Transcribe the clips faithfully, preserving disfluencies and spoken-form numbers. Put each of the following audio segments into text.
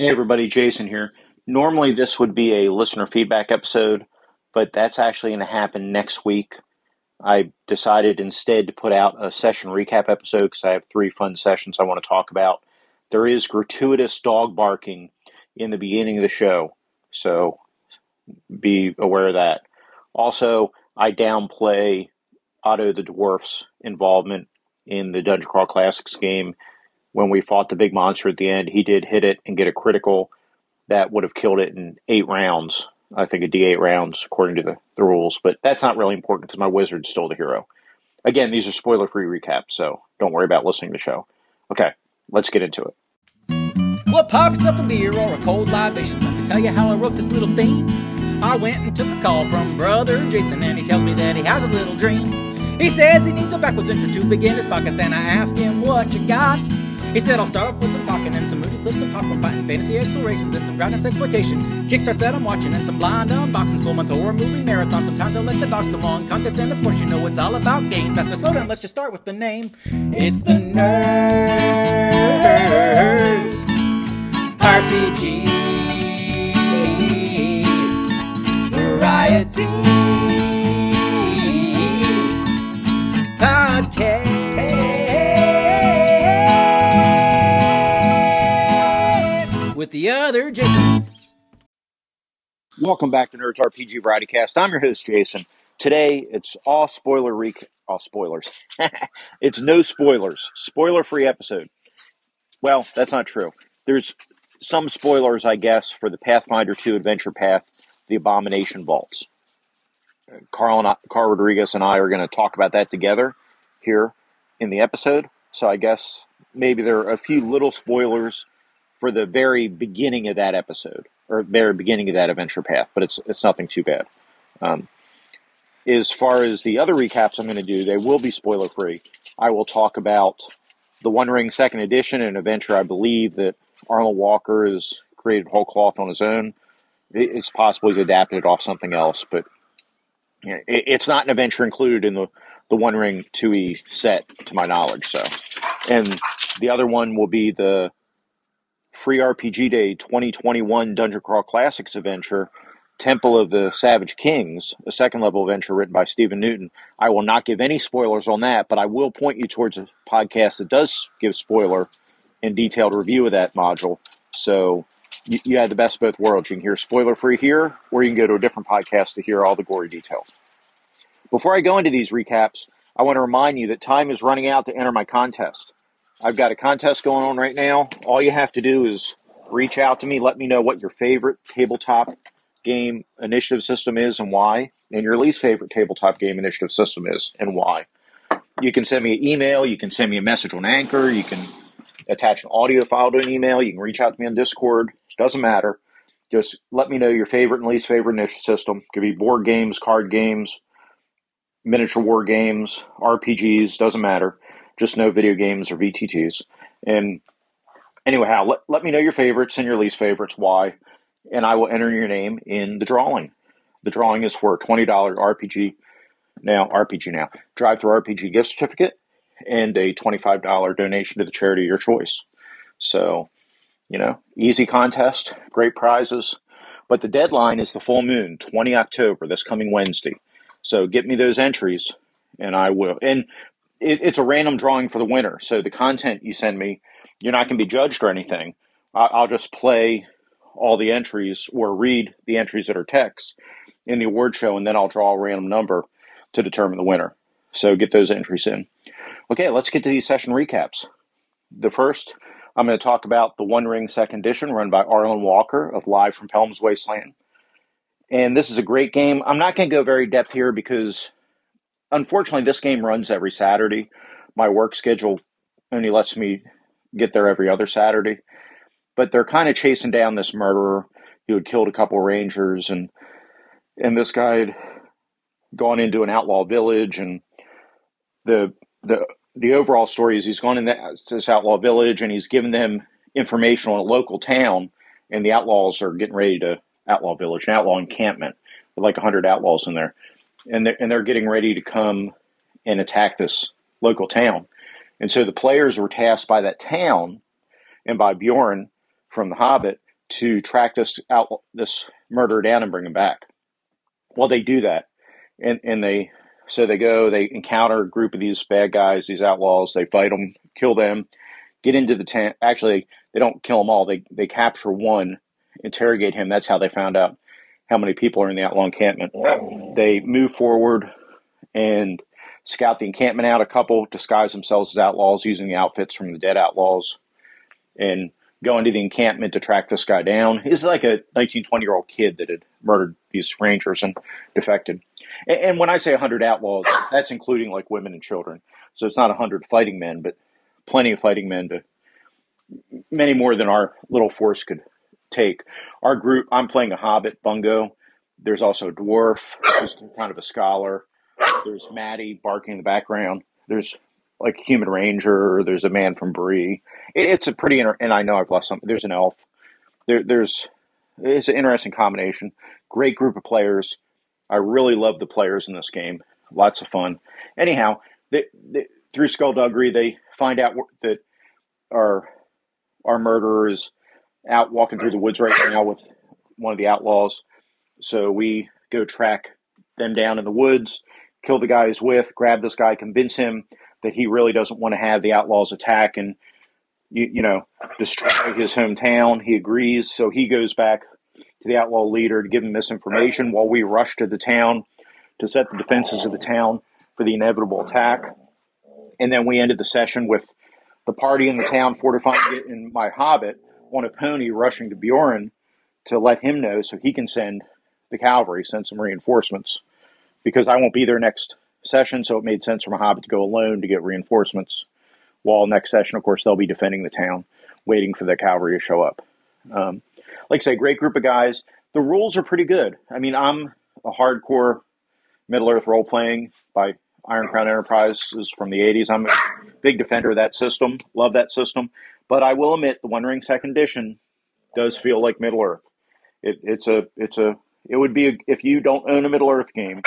Hey everybody, Jason here. Normally this would be a listener feedback episode, but that's actually going to happen next week. I decided instead to put out a session recap episode because I have three fun sessions I want to talk about. There is gratuitous dog barking in the beginning of the show, so be aware of that. Also, I downplay Otto the Dwarf's involvement in the Dungeon Crawl Classics game. When we fought the big monster at the end, he did hit it and get a critical that would have killed it in eight rounds. I think it D eight rounds, according to the, the rules. But that's not really important because my wizard's still the hero. Again, these are spoiler-free recaps, so don't worry about listening to the show. Okay, let's get into it. Well, pop yourself a beer or a cold libation. Let me tell you how I wrote this little theme. I went and took a call from brother Jason, and he tells me that he has a little dream. He says he needs a backwards intro to begin his podcast, and I ask him, what you got? He said, I'll start off with some talking and some movie clips of popcorn fighting, fantasy explorations, and some groundness exploitation. Kickstarts that I'm watching and some blind unboxings, full month horror movie marathon. Sometimes I'll let the dogs come on contests, and of course you know it's all about games. I said, slow down, let's just start with the name. It's the Nerds R P G Variety Podcast. With the other Jason. Welcome back to Nerds R P G Variety Cast. I'm your host, Jason. Today, it's all spoiler rec... All spoilers. It's no spoilers. Spoiler-free episode. Well, that's not true. There's some spoilers, I guess, for the Pathfinder two Adventure Path, the Abomination Vaults. Carl, and I, Carl Rodriguez and I are going to talk about that together here in the episode. So I guess maybe there are a few little spoilers for the very beginning of that episode, or very beginning of that adventure path, but it's it's nothing too bad. Um, as far as the other recaps I'm going to do, they will be spoiler-free. I will talk about the One Ring second Edition, an adventure I believe that Arlen Walker has created whole cloth on his own. It's possible he's adapted it off something else, but it's not an adventure included in the, the One Ring two E set, to my knowledge. So, and the other one will be the Free R P G Day twenty twenty-one Dungeon Crawl Classics adventure, Temple of the Savage Kings, a second-level adventure written by Steven Newton. I will not give any spoilers on that, but I will point you towards a podcast that does give spoiler and detailed review of that module. So you, you had the best of both worlds. You can hear spoiler-free here, or you can go to a different podcast to hear all the gory details. Before I go into these recaps, I want to remind you that time is running out to enter my contest. I've got a contest going on right now. All you have to do is reach out to me. Let me know what your favorite tabletop game initiative system is and why, and your least favorite tabletop game initiative system is and why. You can send me an email. You can send me a message on Anchor. You can attach an audio file to an email. You can reach out to me on Discord. It doesn't matter. Just let me know your favorite and least favorite initiative system. It could be board games, card games, miniature war games, R P Gs. Doesn't matter. Just no video games or V T Ts. And anyhow, let, let me know your favorites and your least favorites, why, and I will enter your name in the drawing. The drawing is for a twenty dollar RPG now, RPG now, drive-thru R P G gift certificate and a twenty-five dollar donation to the charity of your choice. So, you know, easy contest, great prizes. But the deadline is the full moon, the twentieth of October, this coming Wednesday. So get me those entries, and I will. And It, it's a random drawing for the winner. So the content you send me, you're not going to be judged or anything. I, I'll just play all the entries or read the entries that are text in the award show, and then I'll draw a random number to determine the winner. So get those entries in. Okay, let's get to these session recaps. The first, I'm going to talk about the One Ring second Edition run by Arlen Walker of Live from Pelham's Wasteland. And this is a great game. I'm not going to go very depth here because, unfortunately, this game runs every Saturday. My work schedule only lets me get there every other Saturday. But they're kind of chasing down this murderer who had killed a couple of rangers, and and this guy had gone into an outlaw village, and the the the overall story is he's gone into this outlaw village and he's given them information on a local town, and the outlaws are getting ready to outlaw village, an outlaw encampment with like one hundred outlaws in there. And they're, and they're getting ready to come and attack this local town. And so the players were tasked by that town and by Bjorn from The Hobbit to track this out, this murderer down and bring him back. Well, they do that. And, and they, so they go, they encounter a group of these bad guys, these outlaws, they fight them, kill them, get into the tent. Actually, they don't kill them all. They, they capture one, interrogate him. That's how they found out how many people are in the outlaw encampment. They move forward and scout the encampment out. A couple disguise themselves as outlaws using the outfits from the dead outlaws and go into the encampment to track this guy down. It's like a nineteen, twenty-year-old kid that had murdered these rangers and defected. And, and when I say one hundred outlaws, that's including like women and children. So it's not one hundred fighting men, but plenty of fighting men, to many more than our little force could take. Our group, I'm playing a hobbit, Bungo. There's also a dwarf, who's kind of a scholar. There's Maddie barking in the background. There's like a human ranger. There's a man from Bree. It, it's a pretty, inter- and I know I've lost something. There's an elf. There, there's, it's an interesting combination. Great group of players. I really love the players in this game. Lots of fun. Anyhow, they, they, through skullduggery, they find out wh- that our, our murderer is out walking through the woods right now with one of the outlaws. So we go track them down in the woods, kill the guy he's with, grab this guy, convince him that he really doesn't want to have the outlaws attack and, you, you know, destroy his hometown. He agrees, so he goes back to the outlaw leader to give him misinformation while we rush to the town to set the defenses of the town for the inevitable attack. And then we ended the session with the party in the town fortifying it and my hobbit on a pony rushing to Bjorn to let him know so he can send the cavalry, send some reinforcements, because I won't be there next session, so it made sense for my hobbit to go alone to get reinforcements. While next session, of course, they'll be defending the town, waiting for the cavalry to show up. Um, like I say, great group of guys. The rules are pretty good. I mean, I'm a hardcore Middle Earth role-playing by Iron Crown Enterprises from the eighties. I'm a big defender of that system, love that system. But I will admit, the One Ring second Edition does feel like Middle Earth. It, it's a, it's a, it would be a, if you don't own a Middle Earth game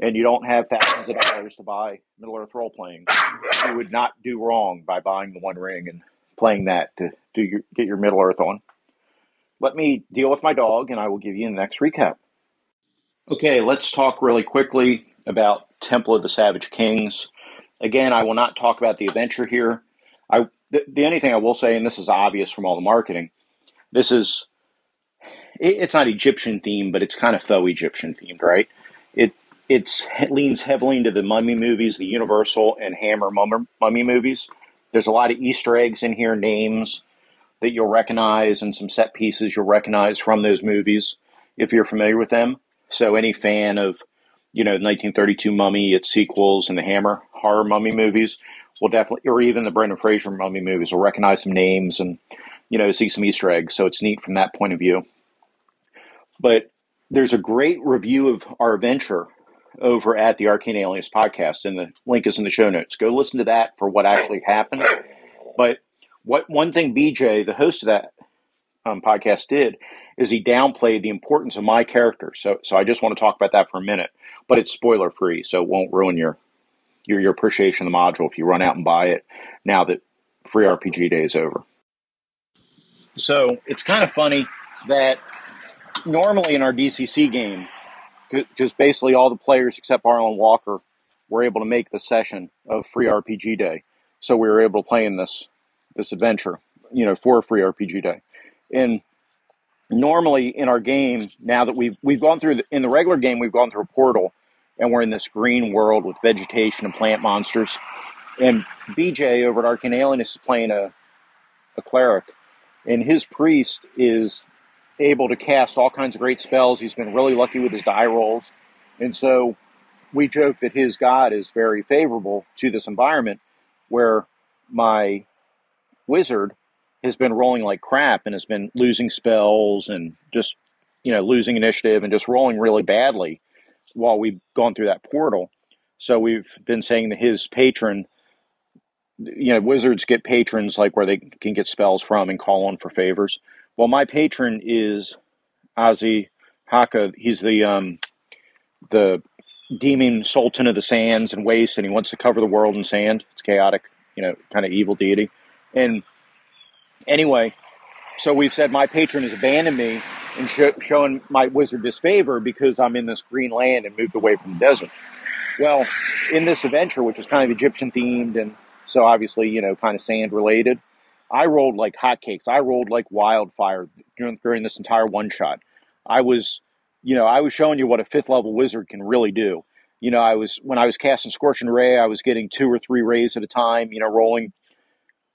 and you don't have thousands of dollars to buy Middle Earth role playing, you would not do wrong by buying the One Ring and playing that to do your, get your Middle Earth on. Let me deal with my dog, and I will give you the next recap. Okay, let's talk really quickly about Temple of the Savage Kings. Again, I will not talk about the adventure here. I the, the only thing I will say, and this is obvious from all the marketing, this is it, it's not Egyptian themed, but it's kind of faux Egyptian themed, right? It it's it leans heavily into the Mummy movies, the Universal and Hammer Mummy, Mummy movies. There's a lot of Easter eggs in here, names that you'll recognize, and some set pieces you'll recognize from those movies if you're familiar with them. So any fan of, you know, nineteen thirty-two Mummy, its sequels, and the Hammer horror Mummy movies will definitely, or even the Brendan Fraser Mummy movies, will recognize some names and, you know, see some Easter eggs. So it's neat from that point of view. But there's a great review of our adventure over at the Arcane Aliens podcast, and the link is in the show notes. Go listen to that for what actually happened. But what one thing B J, the host of that um, podcast, did is he downplayed the importance of my character. So so I just want to talk about that for a minute. But it's spoiler-free, so it won't ruin your, your your appreciation of the module if you run out and buy it now that Free R P G Day is over. So it's kind of funny that normally in our D C C game, because basically all the players except Arlen Walker were able to make the session of Free R P G Day. So we were able to play in this, this adventure, you know, for Free R P G Day. And normally in our game, now that we've, we've gone through, the, in the regular game, we've gone through a portal, and we're in this green world with vegetation and plant monsters. And B J over at Arcane Aliens is playing a, a cleric, and his priest is able to cast all kinds of great spells. He's been really lucky with his die rolls. And so we joke that his god is very favorable to this environment where my wizard has been rolling like crap and has been losing spells and just, you know, losing initiative and just rolling really badly while we've gone through that portal. So we've been saying that his patron, you know, wizards get patrons like where they can get spells from and call on for favors. Well, my patron is Ozzy Haka. He's the um, the demon sultan of the sands and wastes, and he wants to cover the world in sand. It's chaotic, you know, kind of evil deity. And anyway, So we've said my patron has abandoned me and show, showing my wizard disfavor because I'm in this green land and moved away from the desert. Well, in this adventure, which is kind of Egyptian themed and so obviously, you know, kind of sand related, I rolled like hotcakes. I rolled like wildfire during, during this entire one shot. I was, you know, I was showing you what a fifth level wizard can really do. You know, I was, when I was casting Scorching Ray, I was getting two or three rays at a time, you know, rolling,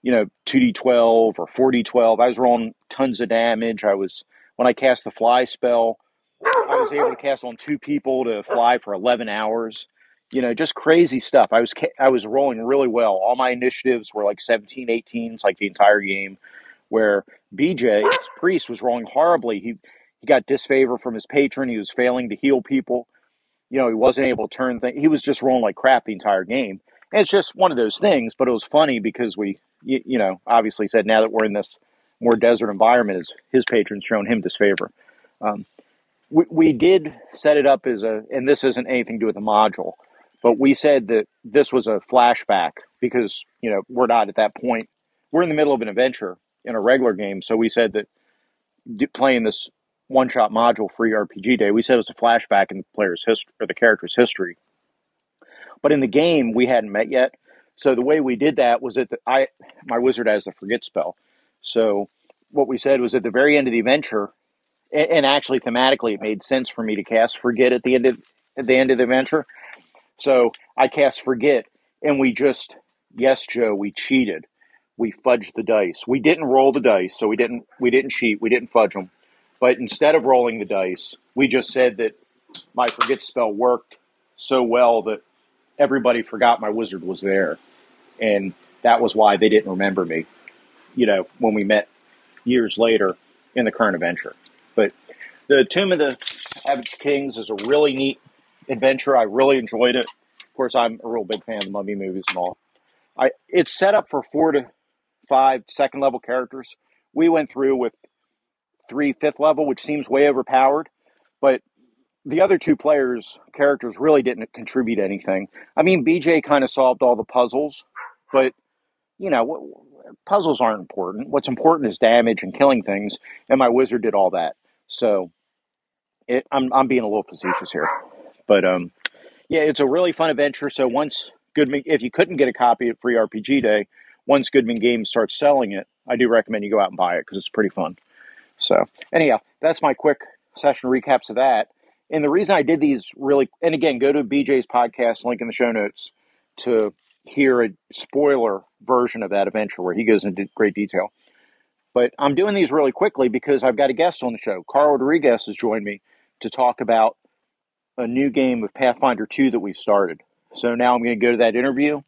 you know, two d twelve or four d twelve. I was rolling tons of damage. I was, when I cast the fly spell, I was able to cast on two people to fly for eleven hours. You know, just crazy stuff. I was, I was rolling really well. All my initiatives were like seventeen, eighteens, like the entire game, where B J, his priest, was rolling horribly. He, he got disfavor from his patron. He was failing to heal people. You know, he wasn't able to turn things. He was just rolling like crap the entire game. And it's just one of those things, but it was funny because we, you, you know, obviously said now that we're in this more desert environment, is his patron's shown him disfavor. Um, we, we did set it up as a, and this isn't anything to do with the module, but we said that this was a flashback because, you know, we're not at that point. We're in the middle of an adventure in a regular game. So we said that playing this one-shot module, Free R P G Day, we said it was a flashback in the player's history, or the character's history. But in the game, we hadn't met yet. So the way we did that was that the, I, my wizard has the forget spell. So what we said was at the very end of the adventure, and, and actually thematically it made sense for me to cast forget at the end of, at the end of the adventure. So I cast forget, and we just, yes, Joe, we cheated. We fudged the dice. We didn't roll the dice, so we didn't, we didn't cheat. We didn't fudge them. But instead of rolling the dice, we just said that my forget spell worked so well that everybody forgot my wizard was there. And that was why they didn't remember me, you know, when we met years later in the current adventure. But the Tomb of the Savage Kings is a really neat adventure. I really enjoyed it. Of course, I'm a real big fan of the Mummy movies and all. I, it's set up for four to five second level characters. We went through with three fifth level, which seems way overpowered, but the other two players' characters really didn't contribute anything. I mean, B J kind of solved all the puzzles, but you know, puzzles aren't important. What's important is damage and killing things, and my wizard did all that. So it, I'm, I'm being a little facetious here, but um, yeah, it's a really fun adventure. So once Goodman, if you couldn't get a copy at Free R P G Day, once Goodman Games starts selling it, I do recommend you go out and buy it because it's pretty fun. So anyhow, that's my quick session recaps of that. And the reason I did these really, and again, go to B J's podcast, link in the show notes, to hear a spoiler version of that adventure where he goes into great detail. But I'm doing these really quickly because I've got a guest on the show. Carl Rodriguez has joined me to talk about a new game of Pathfinder two that we've started. So now I'm going to go to that interview.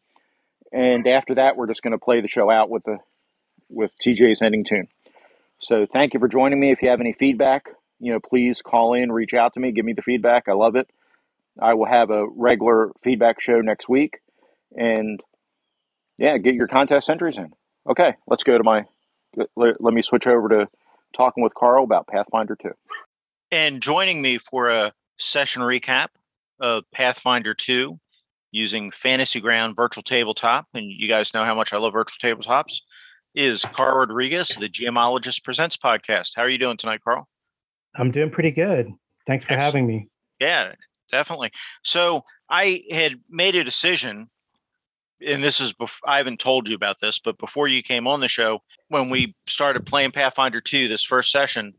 And after that, we're just going to play the show out with the with T J's ending tune. So thank you for joining me. If you have any feedback, you know, please call in, reach out to me, give me the feedback. I love it. I will have a regular feedback show next week. And yeah, get your contest entries in. Okay, let's go to my, let, let me switch over to talking with Carl about Pathfinder two. And joining me for a session recap of Pathfinder two using Fantasy Ground Virtual Tabletop, and you guys know how much I love virtual tabletops, is Carl Rodriguez, the Geomologist Presents podcast. How are you doing tonight, Carl? I'm doing pretty good. Thanks for Excellent. having me. Yeah, definitely. So I had made a decision, and this is, before, I haven't told you about this, but before you came on the show, when we started playing Pathfinder two, this first session,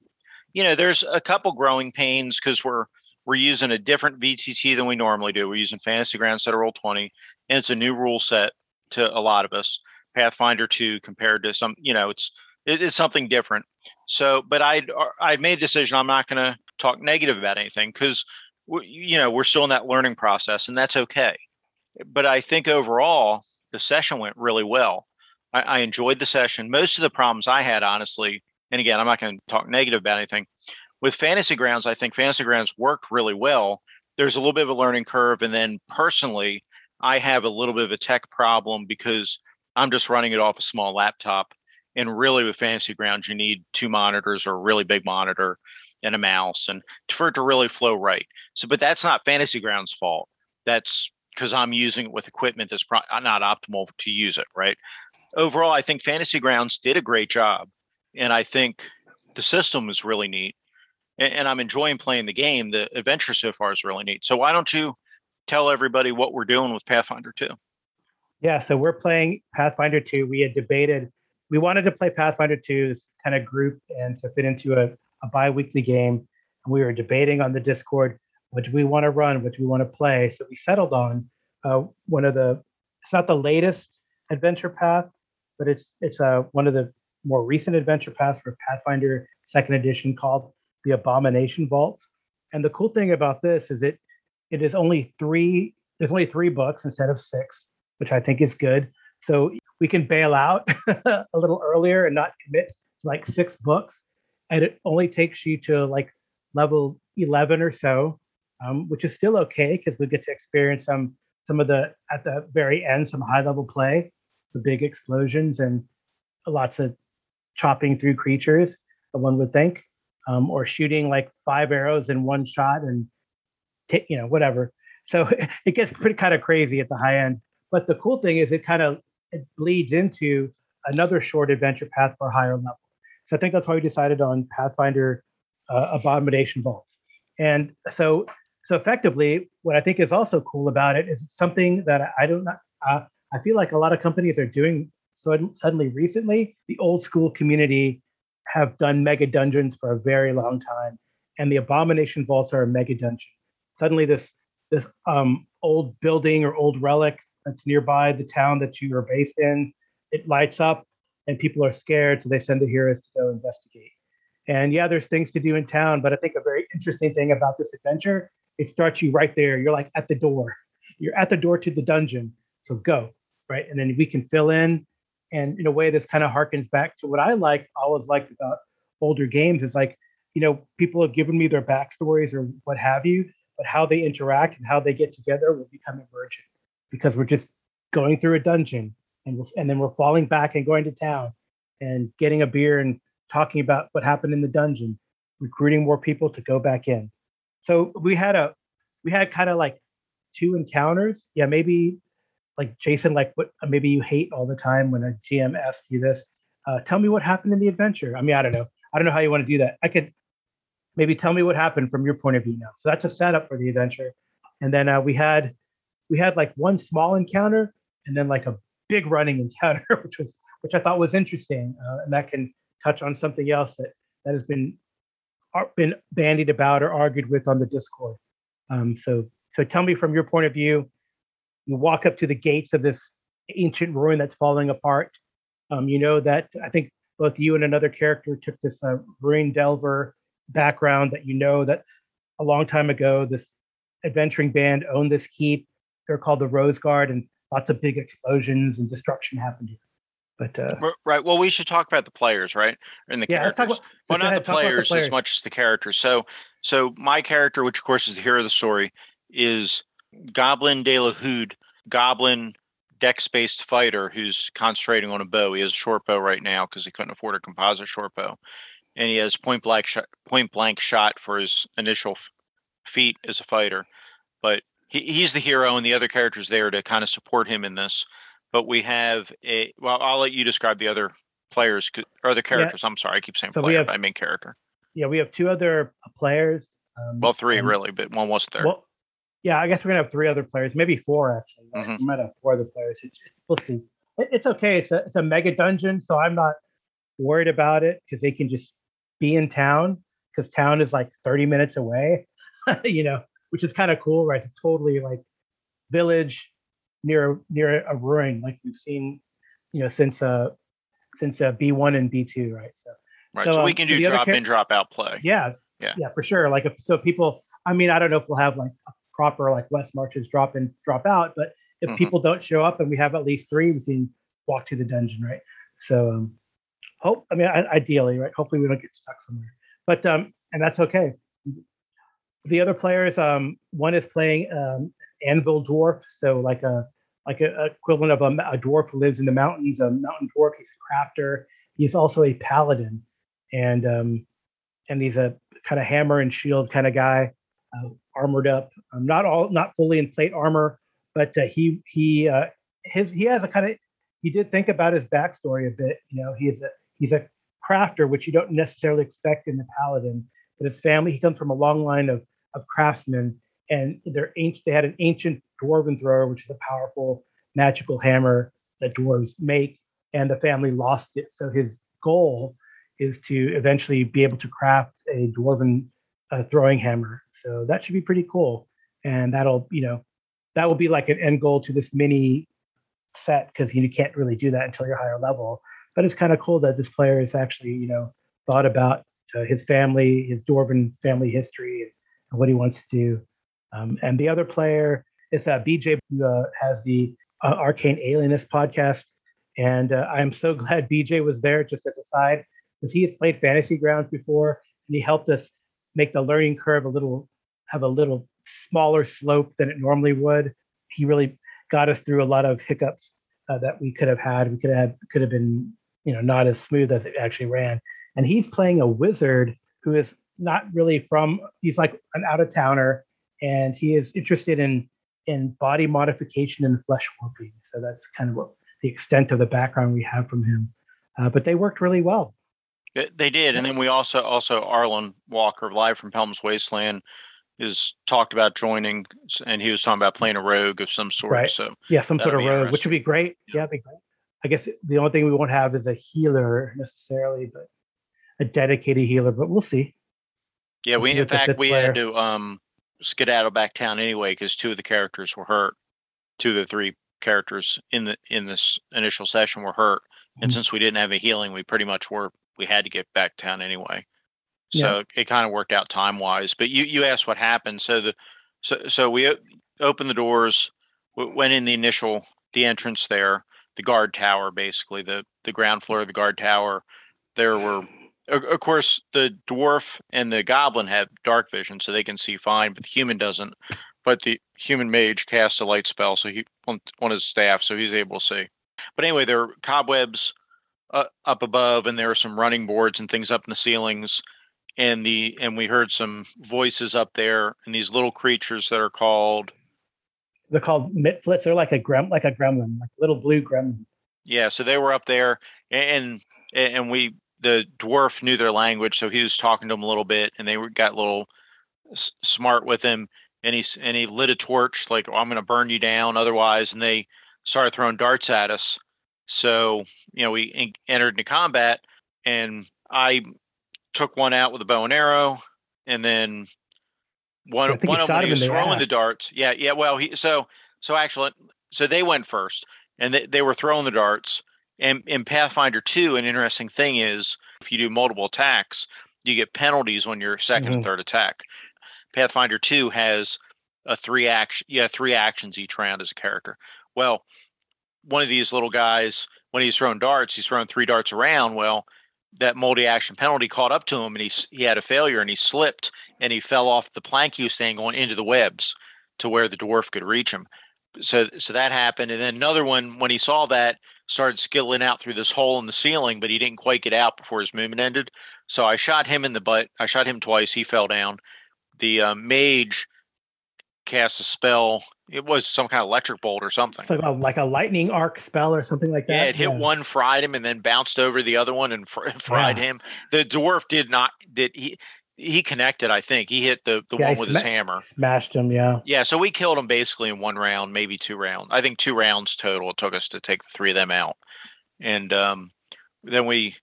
you know, there's a couple growing pains because we're, we're using a different V T T than we normally do. We're using Fantasy Grounds set of Roll twenty, and it's a new rule set to a lot of us. Pathfinder two compared to some, you know, it's it is something different. So, but I I made a decision. I'm not going to talk negative about anything because you know we're still in that learning process, and that's okay. But I think overall the session went really well. I, I enjoyed the session. Most of the problems I had, honestly, and again, I'm not going to talk negative about anything. With Fantasy Grounds, I think Fantasy Grounds worked really well. There's a little bit of a learning curve, and then personally, I have a little bit of a tech problem because I'm just running it off a small laptop. And really with Fantasy Grounds, you need two monitors or a really big monitor and a mouse and for it to really flow right. So, but that's not Fantasy Grounds' fault. That's because I'm using it with equipment that's pro- not optimal to use it, right? Overall, I think Fantasy Grounds did a great job And I think the system is really neat. And, and I'm enjoying playing the game. The adventure so far is really neat. So why don't you tell everybody what we're doing with Pathfinder two? Yeah, so we're playing Pathfinder two. We had debated, we wanted to play Pathfinder two, this kind of group, and to fit into a, a bi-weekly game. And we were debating on the Discord, what do we want to run? What do we want to play? So we settled on uh, one of the, it's not the latest adventure path, but it's it's uh, one of the more recent adventure paths for Pathfinder second Edition called the Abomination Vaults. And the cool thing about this is it it is only three, there's only three books instead of six, which I think is good. So we can bail out a little earlier and not commit to like six books. And it only takes you to like level eleven or so, um, which is still okay because we get to experience some some of the, at the very end, some high level play, the big explosions and lots of chopping through creatures, one would think, um, or shooting like five arrows in one shot and, t- you know, whatever. So it gets pretty kind of crazy at the high end. But the cool thing is it kind of it bleeds into another short adventure path for a higher level. So I think that's why we decided on Pathfinder uh, Abomination Vaults. And so so effectively, what I think is also cool about it is something that I don't uh, I feel like a lot of companies are doing so suddenly recently. The old school community have done mega dungeons for a very long time, and the Abomination Vaults are a mega dungeon. Suddenly this this um, old building or old relic that's nearby the town that you are based in, it lights up and people are scared. So they send the heroes to go investigate. And yeah, there's things to do in town, but I think a very interesting thing about this adventure, it starts you right there. You're like at the door, you're at the door to the dungeon. So go, right? And then we can fill in. And in a way, this kind of harkens back to what I like, always liked about older games. It's like, you know, people have given me their backstories or what have you, but how they interact and how they get together will become emergent. Because we're just going through a dungeon and we'll, and then we're falling back and going to town and getting a beer and talking about what happened in the dungeon, recruiting more people to go back in. So we had a, we had kind of like two encounters. Yeah, maybe like Jason, like what maybe you hate all the time when a G M asks you this, uh, tell me what happened in the adventure. I mean, I don't know. I don't know how you want to do that. I could maybe tell me what happened from your point of view now. So that's a setup for the adventure. And then uh, we had, We had like one small encounter and then like a big running encounter, which was which I thought was interesting, uh, and that can touch on something else that, that has been ar- been bandied about or argued with on the Discord. Um, so so tell me from your point of view, you walk up to the gates of this ancient ruin that's falling apart. Um, you know that I think both you and another character took this uh, ruin delver background that you know that a long time ago this adventuring band owned this keep. They're called the Rose Guard, and lots of big explosions and destruction happened here. But uh, right, well, we should talk about the players, right, and the yeah, characters. Let's talk about, so well, not ahead, the, players the players as much as the characters. So, so my character, which of course is the hero of the story, is Goblin de la Hood, Goblin dex-based fighter who's concentrating on a bow. He has a short bow right now because he couldn't afford a composite short bow, and he has point blank shot, point blank shot for his initial f- feat as a fighter, but. He's the hero, and the other character's there to kind of support him in this. But we have a well. I'll let you describe the other players or the characters. Yeah. I'm sorry, I keep saying so player. We have, but I mean character. Yeah, we have two other players. Um, well, three and, really, but one wasn't there. Well, yeah, I guess we're gonna have three other players, maybe four actually. Right? Mm-hmm. We might have four other players. We'll see. It's okay. It's a it's a mega dungeon, so I'm not worried about it because they can just be in town because town is like thirty minutes away. You know. Which is kind of cool, right? It's totally like village near near a ruin, like we've seen, you know, since uh since uh, B one and B two, right? So right, so, so we can um, do so drop car- in, drop out play. Yeah, yeah, yeah, for sure. Like if, so, people. I mean, I don't know if we'll have like a proper like West Marches drop in, drop out, but if mm-hmm. people don't show up and we have at least three, we can walk to the dungeon, right? So um, hope. I mean, I, ideally, right? Hopefully, we don't get stuck somewhere, but um, and that's okay. The other players, um, one is playing um, Anvil Dwarf, so like a like a, a equivalent of a, a dwarf who lives in the mountains. A mountain dwarf. He's a crafter. He's also a paladin, and um, and he's a kind of hammer and shield kind of guy, uh, armored up. Um, not all, not fully in plate armor, but uh, he he uh, his he has a kind of. He did think about his backstory a bit. You know, he's a he's a crafter, which you don't necessarily expect in the paladin. But his family, he comes from a long line of, of craftsmen, and they're ancient, they had an ancient dwarven thrower, which is a powerful magical hammer that dwarves make, and the family lost it. So his goal is to eventually be able to craft a dwarven uh, throwing hammer. So that should be pretty cool. And that'll, you know, that will be like an end goal to this mini set, because you can't really do that until you're higher level. But it's kind of cool that this player is actually, you know, thought about uh, his family, his dwarven family history, and, and what he wants to do. Um, and the other player is uh, B J, who uh, has the uh, Arcane Aliens podcast. And uh, I'm so glad B J was there, just as a side, because he has played Fantasy Grounds before, and he helped us make the learning curve a little, have a little smaller slope than it normally would. He really got us through a lot of hiccups uh, that we could have had. We could have could have been, you know, not as smooth as it actually ran. And he's playing a wizard who is not really from, he's like an out-of-towner, and he is interested in in body modification and flesh warping. So that's kind of what the extent of the background we have from him. Uh, but they worked really well. They did. And then we also, also Arlen Walker, Live from Pelham's Wasteland, is talked about joining, and he was talking about playing a rogue of some sort. Right. So yeah, some sort of rogue, which would be great. Yeah, yeah be great. I guess the only thing we won't have is a healer necessarily, but a dedicated healer, but we'll see. Yeah, we'll we see in fact, we player. had to um, skedaddle back town anyway, because two of the characters were hurt. Two of the three characters in the in this initial session were hurt. Mm-hmm. And since we didn't have a healing, we pretty much were we had to get back town anyway. So yeah. It kind of worked out time wise, but you, you asked what happened. So the, so, so we op- opened the doors, we went in the initial, the entrance there, the guard tower, basically the, the ground floor of the guard tower. There were, of, of course, the dwarf and the goblin have dark vision, so they can see fine, but the human doesn't, but the human mage casts a light spell. So he on, on his staff, so he's able to see, but anyway, there are cobwebs uh, up above, and there are some running boards and things up in the ceilings. And the and we heard some voices up there, and these little creatures that are called they're called mitflits. They're like a grem like a gremlin, like little blue gremlin. Yeah, so they were up there, and and we the dwarf knew their language, so he was talking to them a little bit, and they were, got a little s- smart with him, and he and he lit a torch, like, oh, I'm going to burn you down otherwise, and they started throwing darts at us. So you know we in- entered into combat, and I. took one out with a bow and arrow, and then one one of them was throwing the darts. Yeah, yeah. Well, he so so actually so they went first, and they, they were throwing the darts. And in Pathfinder two, an interesting thing is if you do multiple attacks, you get penalties on your second mm-hmm. and third attack. Pathfinder two has a three action, yeah, three actions each round as a character. Well, one of these little guys, when he's throwing darts, he's throwing three darts around. Well, that multi-action penalty caught up to him, and he he had a failure, and he slipped, and he fell off the plank he was staying on into the webs to where the dwarf could reach him. So so that happened, and then another one, when he saw that, started skittling out through this hole in the ceiling, but he didn't quite get out before his movement ended. So I shot him in the butt. I shot him twice. He fell down. The uh, mage cast a spell. It was some kind of electric bolt or something. Like a, like a lightning arc spell or something like that. Yeah, it hit yeah. one, fried him, and then bounced over the other one and fr- fried yeah. him. The dwarf did not did he he connected, I think. He hit the, the yeah, one with sma- his hammer. Smashed him, yeah. Yeah, so we killed him basically in one round, maybe two rounds. I think two rounds total it took us to take the three of them out. And um, then we,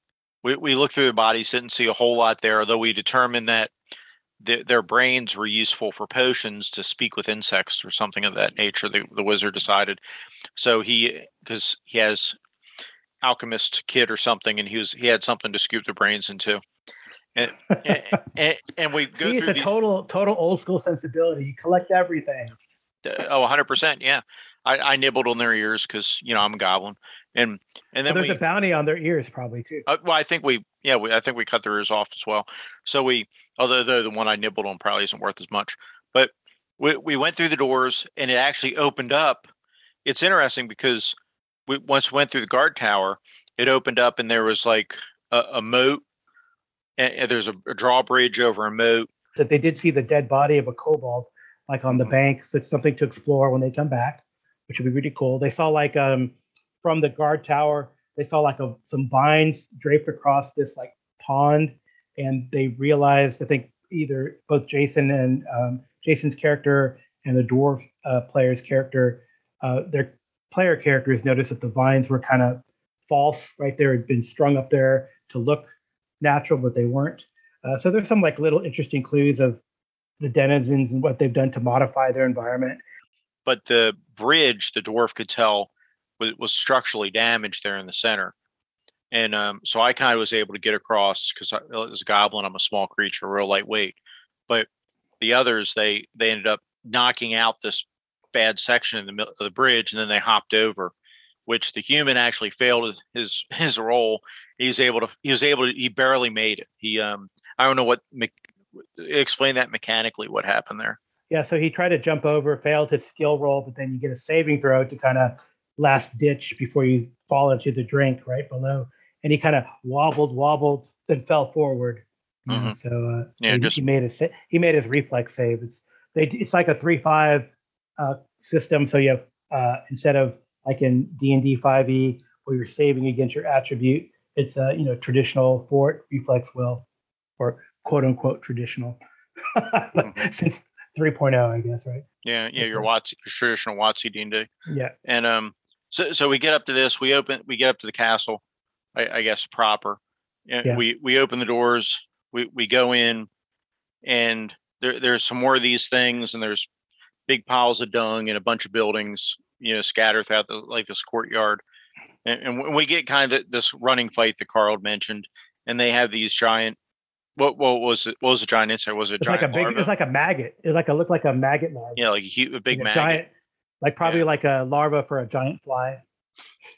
we we looked through the bodies, didn't see a whole lot there, although we determined that their brains were useful for potions to speak with insects or something of that nature. The, the wizard decided, so he because he has alchemist kid or something, and he was he had something to scoop the brains into. And and, and we go See, through it's a these, total total old school sensibility. You collect everything. Oh, one hundred percent. Yeah, I, I nibbled on their ears because you know I'm a goblin, and and then well, there's we, a bounty on their ears probably too. Uh, well, I think we yeah we, I think we cut their ears off as well. So we. Although though the one I nibbled on probably isn't worth as much, but we we went through the doors and it actually opened up. It's interesting because we once went through the guard tower, it opened up and there was like a, a moat, and there's a, a drawbridge over a moat. So they did see the dead body of a kobold, like on the mm-hmm. bank. So it's something to explore when they come back, which would be really cool. They saw like um from the guard tower, they saw like a, some vines draped across this like pond, and they realized, I think, either both Jason and um, Jason's character and the dwarf uh, player's character, uh, their player characters noticed that the vines were kind of false, right? They had been strung up there to look natural, but they weren't. Uh, so there's some like little interesting clues of the denizens and what they've done to modify their environment. But the bridge, the dwarf could tell, was, was structurally damaged there in the center. And um, so I kind of was able to get across because as a goblin, I'm a small creature, real lightweight. But the others, they they ended up knocking out this bad section in the middle of the bridge, and then they hopped over, which the human actually failed his his role. He was able to he was able to he barely made it. He um I don't know what me- explain that mechanically what happened there. Yeah, so he tried to jump over, failed his skill roll, but then you get a saving throw to kind of last ditch before you fall into the drink right below. And he kind of wobbled, wobbled, then fell forward. Mm-hmm. So, uh, so yeah, he, just... he made his he made his reflex save. It's they it's like a three five uh, system. So you have uh, instead of like in D and D five e where you're saving against your attribute, it's a uh, you know traditional fort reflex will, or quote unquote traditional. Mm-hmm. Since three point oh, I guess, right? Yeah, yeah, your Watsi, your traditional Watsi D and D. Yeah. And um, so so we get up to this, we open, we get up to the castle, I, I guess, proper. And yeah. We we open the doors, we, we go in, and there there's some more of these things, and there's big piles of dung and a bunch of buildings, you know, scattered throughout the, like this courtyard. And, and we get kind of this running fight that Carl had mentioned, and they have these giant, What what was it? What was the giant insect? Was it it's giant like a big? It's like a maggot. It was like a looked like a maggot larva. Yeah, like a, huge, a big like a maggot, giant, like probably yeah. like a larva for a giant fly.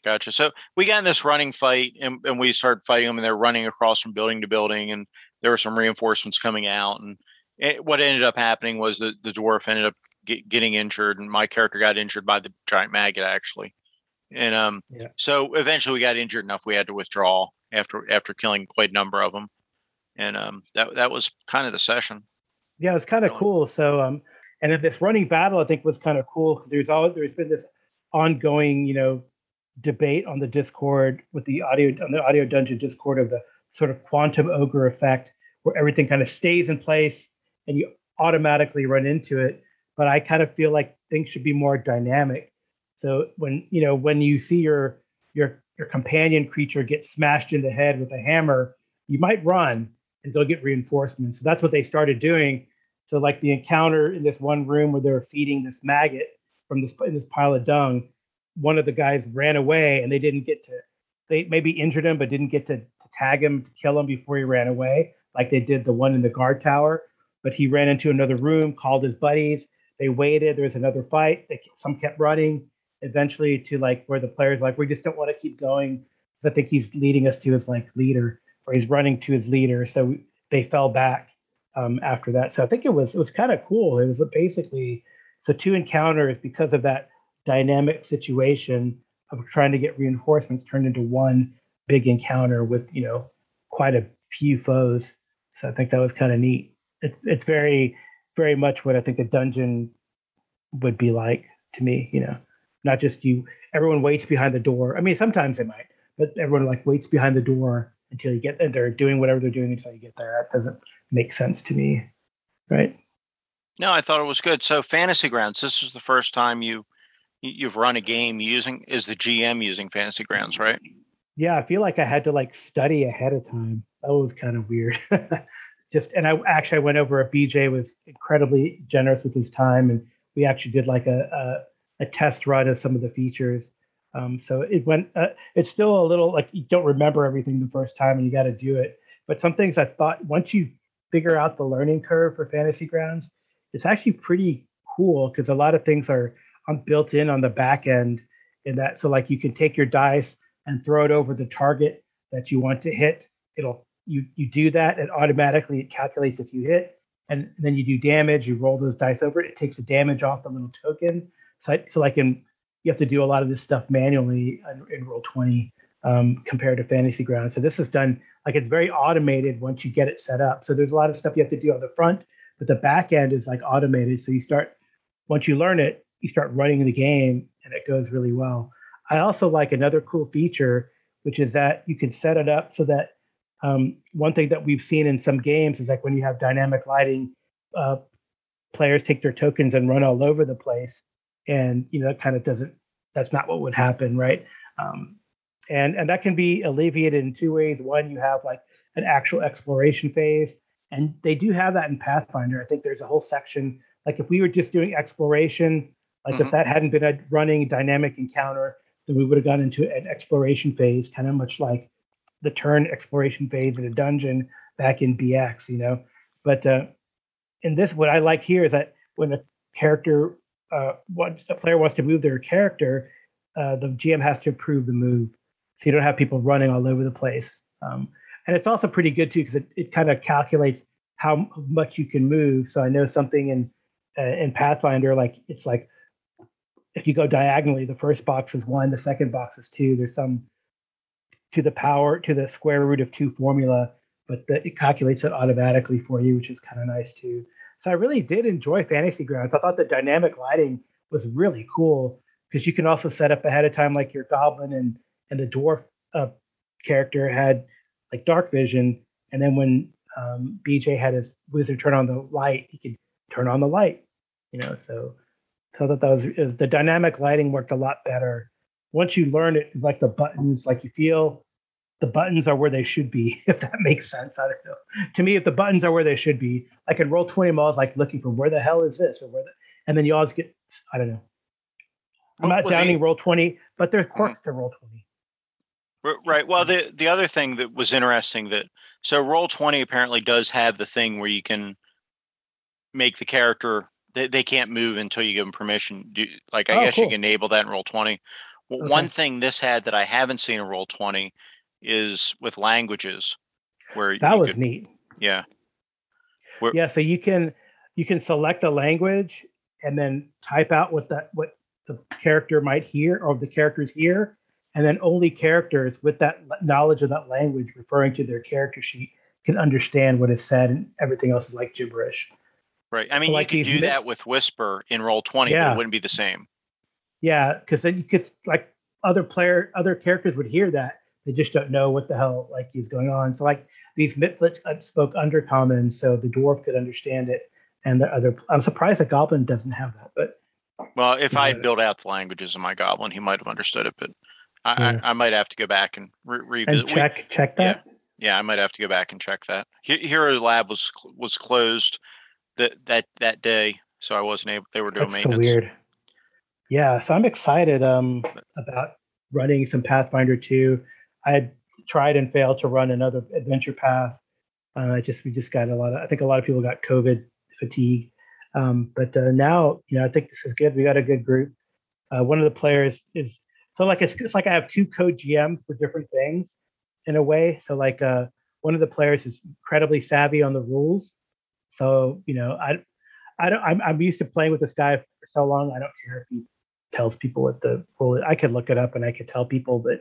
Gotcha. So we got in this running fight, and, and we started fighting them, and they're running across from building to building, and there were some reinforcements coming out. And it, what ended up happening was that the dwarf ended up get, getting injured, and my character got injured by the giant maggot actually. And um, yeah. so eventually we got injured enough we had to withdraw after after killing quite a number of them. And um, that that was kind of the session. Yeah, it was kind of cool. So, um, and then this running battle, I think, was kind of cool because there's always there's been this ongoing, you know, debate on the Discord with the audio on the Audio Dungeon Discord of the sort of quantum ogre effect, where everything kind of stays in place and you automatically run into it. But I kind of feel like things should be more dynamic. So when you know when you see your your your companion creature get smashed in the head with a hammer, you might run and go get reinforcements. So that's what they started doing. So like the encounter in this one room where they were feeding this maggot from this in this pile of dung, one of the guys ran away and they didn't get to, they maybe injured him, but didn't get to, to tag him, to kill him before he ran away, like they did the one in the guard tower. But he ran into another room, called his buddies. They waited, there was another fight. They, some kept running eventually to like where the player's like, we just don't want to keep going. Because I think he's leading us to his like leader. Or he's running to his leader, so they fell back um, after that. So I think it was it was kind of cool. It was basically so two encounters because of that dynamic situation of trying to get reinforcements turned into one big encounter with you know quite a few foes. So I think that was kind of neat. It's it's very very much what I think a dungeon would be like to me. You know, not just you. Everyone waits behind the door. I mean, sometimes they might, but everyone like waits behind the door. Until you get there, they're doing whatever they're doing until you get there. That doesn't make sense to me, right? No, I thought it was good. So, Fantasy Grounds. This is the first time you you've run a game using is the G M using Fantasy Grounds, right? Yeah, I feel like I had to like study ahead of time. That was kind of weird. Just and I actually I went over. B J was incredibly generous with his time, and we actually did like a a, a test run of some of the features. Um, so it went, uh, it's still a little like you don't remember everything the first time and you got to do it. But some things I thought once you figure out the learning curve for Fantasy Grounds, it's actually pretty cool because a lot of things are um, built in on the back end in that. So like you can take your dice and throw it over the target that you want to hit. It'll, you, you do that and automatically it calculates if you hit and then you do damage, you roll those dice over it. It takes the damage off the little token. So, I, so like in, you have to do a lot of this stuff manually in Roll twenty um, compared to Fantasy Grounds. So this is done, like it's very automated once you get it set up. So there's a lot of stuff you have to do on the front, but the back end is like automated. So you start, once you learn it, you start running the game and it goes really well. I also like another cool feature, which is that you can set it up so that Um, one thing that we've seen in some games is like when you have dynamic lighting, uh, players take their tokens and run all over the place. And, you know, it kind of doesn't, that's not what would happen, right? Um, and and that can be alleviated in two ways. One, you have like an actual exploration phase. And they do have that in Pathfinder. I think there's a whole section, like if we were just doing exploration, like mm-hmm. if that hadn't been a running dynamic encounter, then we would have gone into an exploration phase, kind of much like the turn exploration phase in a dungeon back in B X, you know? But uh, in this, what I like here is that when a character, uh, once a player wants to move their character, uh, the G M has to approve the move. So you don't have people running all over the place. Um, and it's also pretty good too, because it, it kind of calculates how much you can move. So I know something in uh, in Pathfinder, like it's like, if you go diagonally, the first box is one, the second box is two. There's some to the power, to the square root of two formula, but the, it calculates it automatically for you, which is kind of nice too. So I really did enjoy Fantasy Grounds. I thought the dynamic lighting was really cool because you can also set up ahead of time, like your goblin and, and the dwarf uh, character had like dark vision. And then when um, B J had his wizard turn on the light, he could turn on the light, you know, so... So that, that was, was the dynamic lighting worked a lot better. Once you learn it, it's like the buttons, like you feel the buttons are where they should be, if that makes sense. I don't know. To me, if the buttons are where they should be, like in Roll twenty, I'm always like looking for where the hell is this or where, the, and then you always get, I don't know. I'm not well, downing Roll twenty, but there are quirks mm-hmm. to Roll twenty. Right. Well, the, the other thing that was interesting that, so Roll twenty apparently does have the thing where you can make the character they can't move until you give them permission. Do, like, I oh, guess cool. you can enable that in Roll twenty. Well, okay. One thing this had that I haven't seen in Roll twenty is with languages. Where that was could, neat. Yeah. Where, yeah. So you can, you can select a language and then type out what that, what the character might hear or the characters hear. And then only characters with that knowledge of that language referring to their character sheet can understand what is said, and everything else is like gibberish. Right. I mean, so like you could do that with Whisper in Roll twenty, yeah. but it wouldn't be the same. Yeah, because then you could, like, other player, other characters would hear that. They just don't know what the hell, like, is going on. So, like, these mitflits spoke Undercommon, so the dwarf could understand it. And the other, I'm surprised that Goblin doesn't have that. But well, if I had built out the languages of my Goblin, he might have understood it. But I, yeah. I, I might have to go back and re- revisit. And check, we, check that? Yeah, yeah, I might have to go back and check that. Hero Lab was was closed. That, that that day, so I wasn't able. They were doing That's maintenance. So weird. Yeah, so I'm excited um, about running some Pathfinder two. I had tried and failed to run another adventure path. Uh, just we just got a lot of. I think a lot of people got COVID fatigue, um, but uh, now you know I think this is good. We got a good group. Uh, one of the players is so like it's, it's like I have two co-G Ms for different things in a way. So like uh, one of the players is incredibly savvy on the rules. So, you know, I, I don't, I'm, I'm used to playing with this guy for so long. I don't care if he tells people what the rule is. I could look it up and I could tell people, but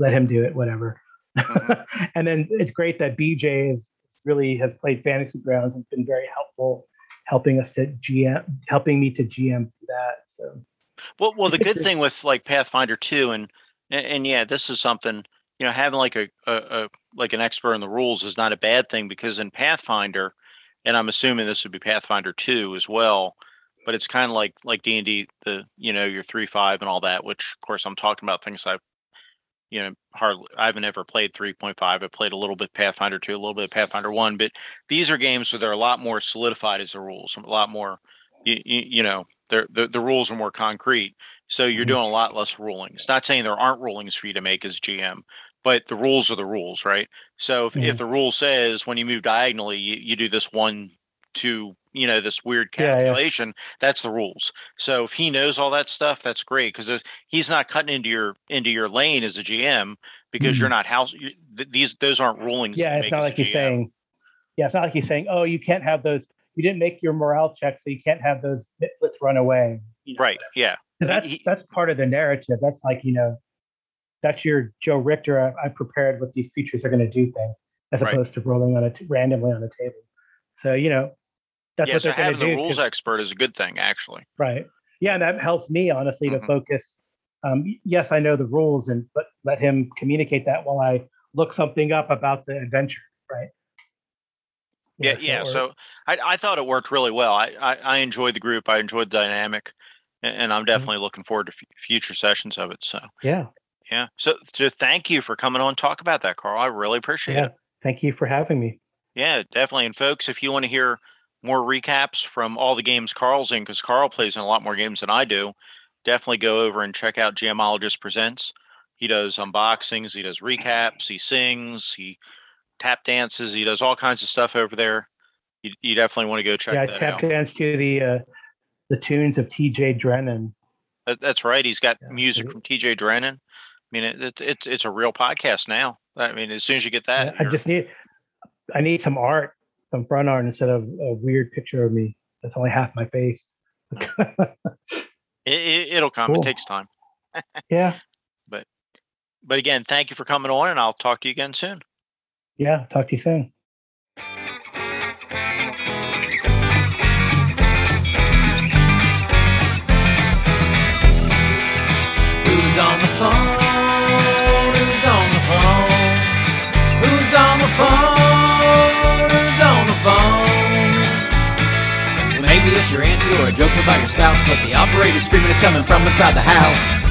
let him do it, whatever. Mm-hmm. And then it's great that B J is really has played Fantasy Grounds and been very helpful, helping us to G M, helping me to G M that. So, well, well, the good thing with like Pathfinder two and, and, and yeah, this is something, you know, having like a, a, a, like an expert in the rules is not a bad thing, because in Pathfinder, and I'm assuming this would be Pathfinder two as well, but it's kind of like like D and D, the you know your three point five and all that. Which of course I'm talking about things I've you know hardly I haven't ever played three point five. I played a little bit Pathfinder two, a little bit Pathfinder one, but these are games where they're a lot more solidified as the rules, a lot more you, you know the the rules are more concrete. So you're doing a lot less rulings. Not saying there aren't rulings for you to make as G M. But the rules are the rules, right? So if, mm-hmm. if the rule says when you move diagonally, you, you do this one, two, you know, this weird calculation, yeah, yeah. that's the rules. So if he knows all that stuff, that's great, because he's not cutting into your into your lane as a G M, because mm-hmm. you're not house. You, th- these those aren't rulings. Yeah, it's not like he's saying. Yeah, it's not like he's saying, oh, you can't have those. You didn't make your morale check, so you can't have those mitflits run away. You know, right. Whatever. Yeah. Because that's he, that's part of the narrative. That's like you know. That's your Joe Richter. I, I prepared what these creatures are going to do thing, as right. opposed to rolling on a t- randomly on the table. So you know, that's yeah, what so they're going to do. Having the rules expert is a good thing, actually. Right. Yeah, and that helps me honestly mm-hmm. to focus. Um, yes, I know the rules, and but let him communicate that while I look something up about the adventure, right? Yeah, yeah. So, yeah. so I, I thought it worked really well. I, I, I enjoyed the group. I enjoyed the dynamic, and, and I'm definitely mm-hmm. looking forward to f- future sessions of it. So yeah, yeah. So, so thank you for coming on and talk about that, Carl. I really appreciate yeah. it. Thank you for having me. Yeah, definitely. And folks, if you want to hear more recaps from all the games Carl's in, because Carl plays in a lot more games than I do, definitely go over and check out Geomologist Presents. He does unboxings, he does recaps, he sings, he tap dances, he does all kinds of stuff over there. You, you definitely want to go check yeah, that out. Yeah, tap dance to the uh, the tunes of T J Drennan. That, that's right. He's got yeah, music from T J Drennan. I mean, it, it, it's it's a real podcast now. I mean, as soon as you get that, I just need I need some art, some front art instead of a weird picture of me that's only half my face. it, it, it'll come. Cool. It takes time. yeah. But but again, thank you for coming on, and I'll talk to you again soon. Yeah, talk to you soon. Who's on the phone? Who's on the phone? Who's on the phone? Who's on the phone? Well, maybe it's your auntie or a joke about your spouse, but the operator's screaming it's coming from inside the house.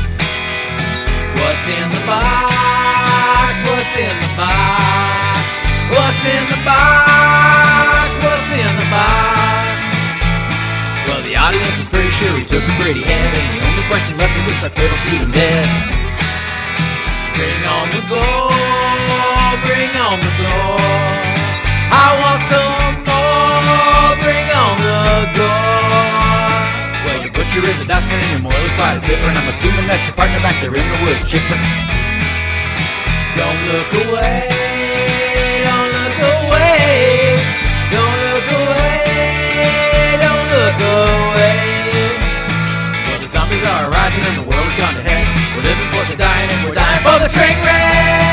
What's in the box? What's in the box? What's in the box? What's in the box? Well, the audience was pretty sure he took a pretty head, and the only question left is if that fiddle shoot him dead. Bring on the gold, bring on the gold. I want some more, bring on the gold. Well, your butcher is a dice man and your moiler's by the tipper, and I'm assuming that your partner back there in the wood chipper. Don't look away. Don't look away, don't look away. Well, the zombies are arising and the world has gone to heck. We're living for the dying and we're dying for the train wreck.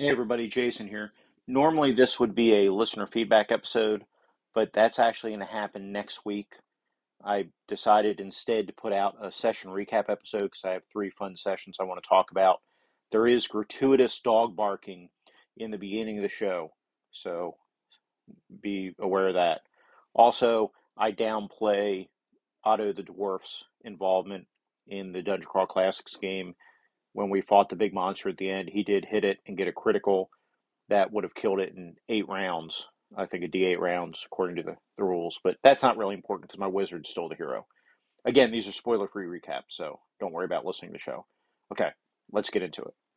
Hey everybody, Jason here. Normally this would be a listener feedback episode, but that's actually going to happen next week. I decided instead to put out a session recap episode because I have three fun sessions I want to talk about. There is gratuitous dog barking in the beginning of the show, so be aware of that. Also, I downplay Otto the Dwarf's involvement in the Dungeon Crawl Classics game. When we fought the big monster at the end, he did hit it and get a critical that would have killed it in eight rounds. I think a D eight rounds, according to the, the rules. But that's not really important because my wizard's still the hero. Again, these are spoiler-free recaps, so don't worry about listening to the show. Okay, let's get into it.